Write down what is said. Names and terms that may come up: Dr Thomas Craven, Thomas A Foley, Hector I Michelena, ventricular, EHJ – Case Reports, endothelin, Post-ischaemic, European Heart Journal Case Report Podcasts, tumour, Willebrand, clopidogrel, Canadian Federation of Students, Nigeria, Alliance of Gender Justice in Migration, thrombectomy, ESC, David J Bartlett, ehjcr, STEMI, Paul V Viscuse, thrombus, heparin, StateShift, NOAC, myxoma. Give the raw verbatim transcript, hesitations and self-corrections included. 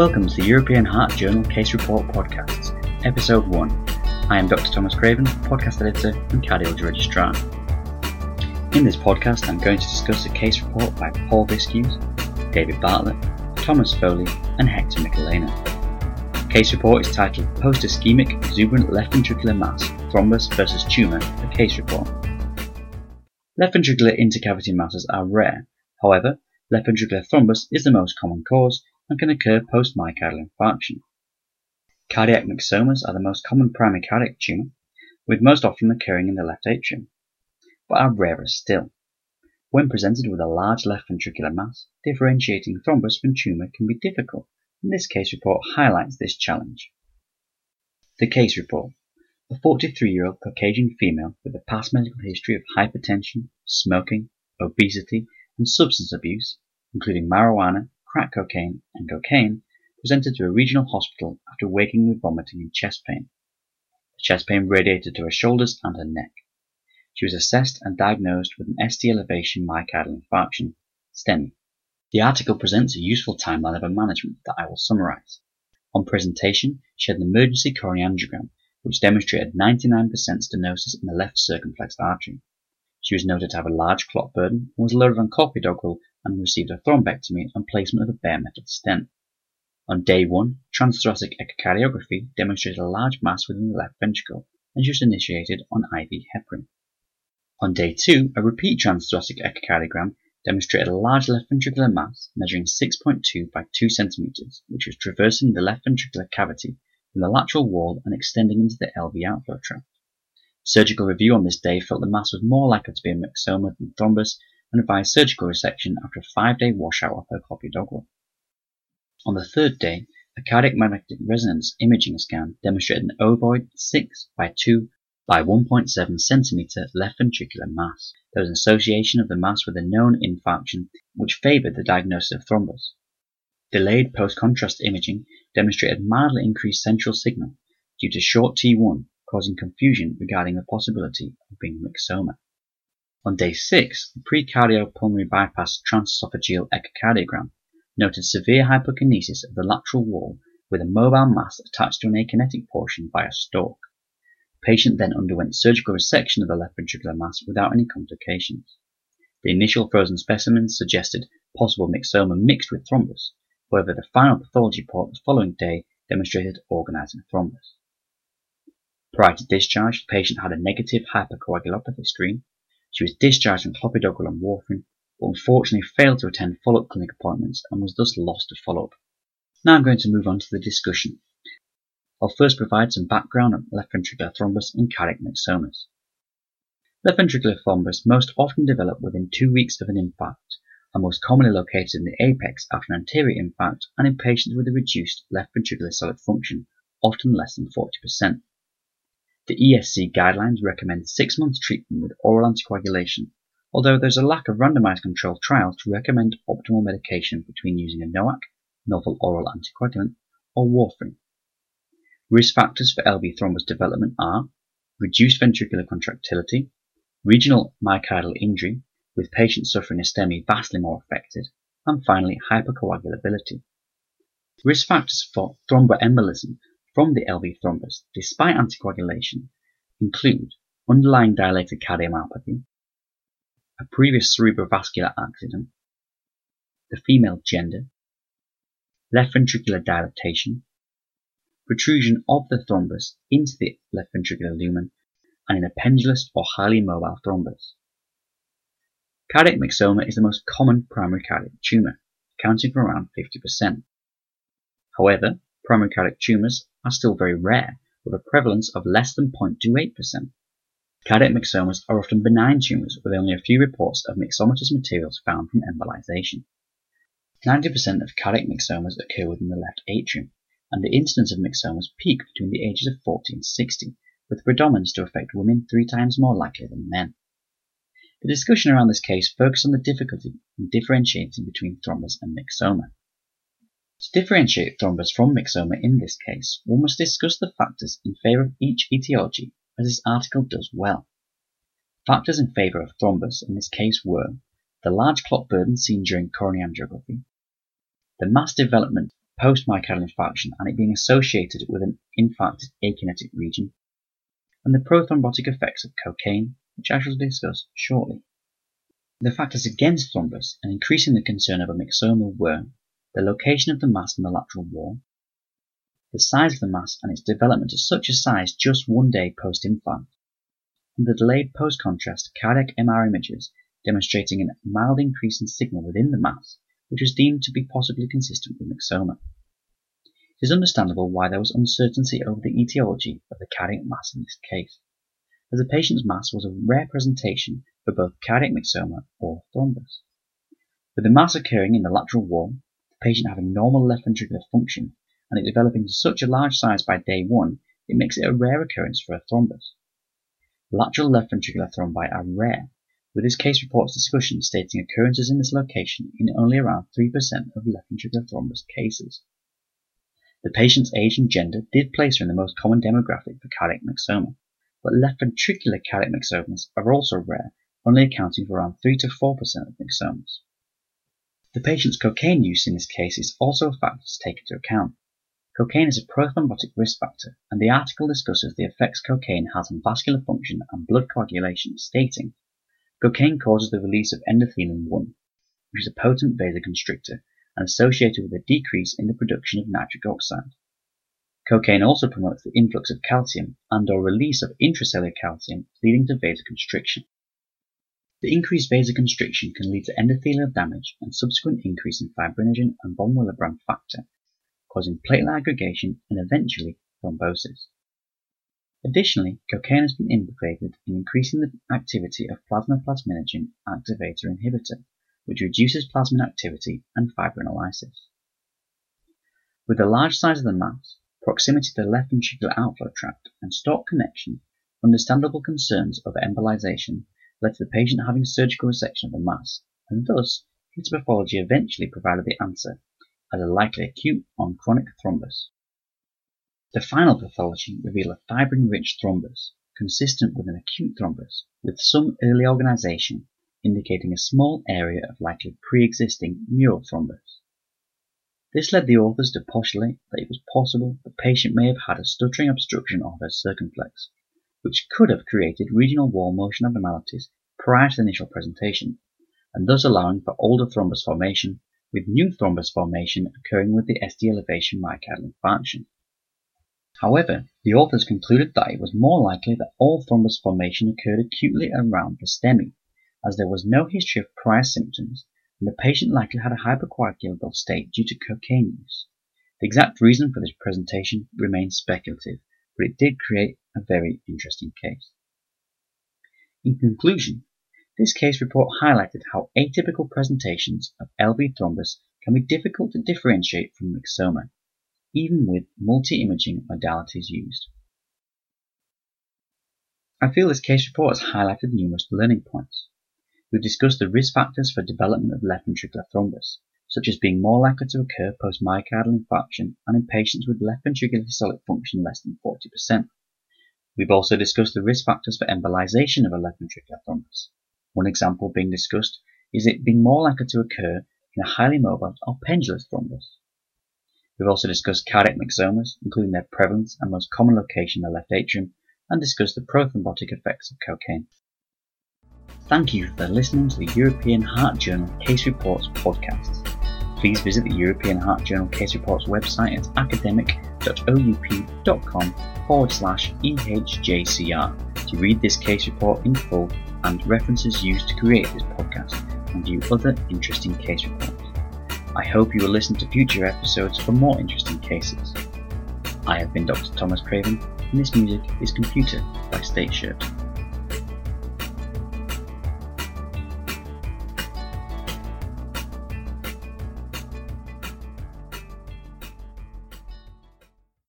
Welcome to the European Heart Journal Case Report Podcasts, Episode one. I am Dr Thomas Craven, podcast editor and cardiology registrar. In this podcast, I'm going to discuss a case report by Paul Viscuse, David Bartlett, Thomas Foley and Hector I Michelena. The case report is titled Post-Ischemic Exuberant Left Ventricular Mass, Thrombus versus Tumour, a Case Report. Left ventricular intercavity masses are rare. However, left ventricular thrombus is the most common cause and can occur post-myocardial infarction. Cardiac myxomas are the most common primary cardiac tumour, with most often occurring in the left atrium, but are rarer still. When presented with a large left ventricular mass, differentiating thrombus from tumour can be difficult, and this case report highlights this challenge. The case report. A forty-three-year-old Caucasian female with a past medical history of hypertension, smoking, obesity, and substance abuse, including marijuana, crack cocaine, and cocaine, presented to a regional hospital after waking with vomiting and chest pain. The chest pain radiated to her shoulders and her neck. She was assessed and diagnosed with an S T elevation myocardial infarction, STEMI. The article presents a useful timeline of her management that I will summarise. On presentation, she had an emergency coronary angiogram, which demonstrated ninety-nine percent stenosis in the left circumflex artery. She was noted to have a large clot burden, was loaded on colpidogrel and received a thrombectomy and placement of a bare metal stent. On day one, transthoracic echocardiography demonstrated a large mass within the left ventricle, and she was initiated on I V heparin. On day two, a repeat transthoracic echocardiogram demonstrated a large left ventricular mass measuring six point two by two centimeters, which was traversing the left ventricular cavity from the lateral wall and extending into the L V outflow tract. Surgical review on this day felt the mass was more likely to be a myxoma than thrombus and advised surgical resection after a five-day washout of her clopidogrel. On the third day, a cardiac magnetic resonance imaging scan demonstrated an ovoid six by two by one point seven centimeter left ventricular mass. There was an association of the mass with a known infarction, which favoured the diagnosis of thrombus. Delayed post-contrast imaging demonstrated mildly increased central signal due to short T one, causing confusion regarding the possibility of being myxoma. On day six, the precardiopulmonary bypass transesophageal echocardiogram noted severe hypokinesis of the lateral wall with a mobile mass attached to an akinetic portion by a stalk. Patient then underwent surgical resection of the left ventricular mass without any complications. The initial frozen specimens suggested possible myxoma mixed with thrombus, however the final pathology report the following day demonstrated organising thrombus. Prior to discharge, the patient had a negative hypercoagulopathy screen. She was discharged on clopidogrel and warfarin, but unfortunately failed to attend follow-up clinic appointments and was thus lost to follow-up. Now I'm going to move on to the discussion. I'll first provide some background on left ventricular thrombus and cardiac myxomas. Left ventricular thrombus most often develop within two weeks of an infarct, and most commonly located in the apex after an anterior infarct and in patients with a reduced left ventricular solid function, often less than forty percent. The E S C guidelines recommend six months treatment with oral anticoagulation, although there's a lack of randomized controlled trials to recommend optimal medication between using a NOAC, novel oral anticoagulant, or warfarin. Risk factors for L V thrombus development are reduced ventricular contractility, regional myocardial injury, with patients suffering a STEMI vastly more affected, and finally hypercoagulability. Risk factors for thromboembolism from the L V thrombus, despite anticoagulation, include underlying dilated cardiomyopathy, a previous cerebrovascular accident, the female gender, left ventricular dilatation, protrusion of the thrombus into the left ventricular lumen, and in a pendulous or highly mobile thrombus. Cardiac myxoma is the most common primary cardiac tumour, accounting for around fifty percent. However, primary cardiac tumours are still very rare, with a prevalence of less than zero point two eight percent. Cardiac myxomas are often benign tumours, with only a few reports of myxomatous materials found from embolization. ninety percent of cardiac myxomas occur within the left atrium, and the incidence of myxomas peak between the ages of forty and sixty, with predominance to affect women three times more likely than men. The discussion around this case focused on the difficulty in differentiating between thrombus and myxoma. To differentiate thrombus from myxoma in this case, one must discuss the factors in favour of each etiology, as this article does well. Factors in favour of thrombus in this case were the large clot burden seen during coronary angiography, the mass development post-myocardial infarction and it being associated with an infarcted akinetic region, and the prothrombotic effects of cocaine, which I shall discuss shortly. The factors against thrombus are increasing the concern of a myxomal worm, the location of the mass in the lateral wall, the size of the mass and its development to such a size just one day post-infarct, and the delayed post-contrast cardiac M R images demonstrating a mild increase in signal within the mass, which was deemed to be possibly consistent with myxoma. It is understandable why there was uncertainty over the etiology of the cardiac mass in this case, as the patient's mass was a rare presentation for both cardiac myxoma or thrombus. With the mass occurring in the lateral wall, the patient having normal left ventricular function, and it developing to such a large size by day one, it makes it a rare occurrence for a thrombus. Lateral left ventricular thrombi are rare, with this case report's discussion stating occurrences in this location in only around three percent of left ventricular thrombus cases. The patient's age and gender did place her in the most common demographic for cardiac myxoma, but left ventricular cardiac myxomas are also rare, only accounting for around three to four percent of myxomas. The patient's cocaine use in this case is also a factor to take into account. Cocaine is a prothrombotic risk factor, and the article discusses the effects cocaine has on vascular function and blood coagulation, stating, "Cocaine causes the release of endothelin one, which is a potent vasoconstrictor and associated with a decrease in the production of nitric oxide. Cocaine also promotes the influx of calcium and or release of intracellular calcium, leading to vasoconstriction. The increased vasoconstriction can lead to endothelial damage and subsequent increase in fibrinogen and von Willebrand factor, causing platelet aggregation and eventually thrombosis. Additionally, cocaine has been implicated in increasing the activity of plasmaplasminogen activator inhibitor, which reduces plasmin activity and fibrinolysis. With the large size of the mass, proximity to the left ventricular outflow tract and stalk connection, understandable concerns over embolization led to the patient having surgical resection of the mass, and thus, histopathology eventually provided the answer as a likely acute on chronic thrombus. The final pathology revealed a fibrin-rich thrombus, consistent with an acute thrombus, with some early organization, indicating a small area of likely pre-existing neurothrombus. This led the authors to postulate that it was possible the patient may have had a stuttering obstruction of her circumflex, which could have created regional wall motion abnormalities prior to the initial presentation, and thus allowing for older thrombus formation, with new thrombus formation occurring with the S T elevation myocardial infarction. However, the authors concluded that it was more likely that all thrombus formation occurred acutely around the STEMI, as there was no history of prior symptoms, and the patient likely had a hypercoagulable state due to cocaine use. The exact reason for this presentation remains speculative, but it did create a very interesting case. In conclusion, this case report highlighted how atypical presentations of L V thrombus can be difficult to differentiate from myxoma, even with multi-imaging modalities used. I feel this case report has highlighted numerous learning points. We've discussed the risk factors for development of left ventricular thrombus, such as being more likely to occur post-myocardial infarction and in patients with left ventricular systolic function less than forty percent. We've also discussed the risk factors for embolization of a left ventricular thrombus. One example being discussed is it being more likely to occur in a highly mobile or pendulous thrombus. We've also discussed cardiac myxomas, including their prevalence and most common location in the left atrium, and discussed the prothrombotic effects of cocaine. Thank you for listening to the European Heart Journal Case Reports Podcasts. Please visit the European Heart Journal Case Reports website at academic.oup.com forward slash EHJCR to read this case report in full and references used to create this podcast and view other interesting case reports. I hope you will listen to future episodes for more interesting cases. I have been Doctor Thomas Craven, and this music is Computer by StateShift.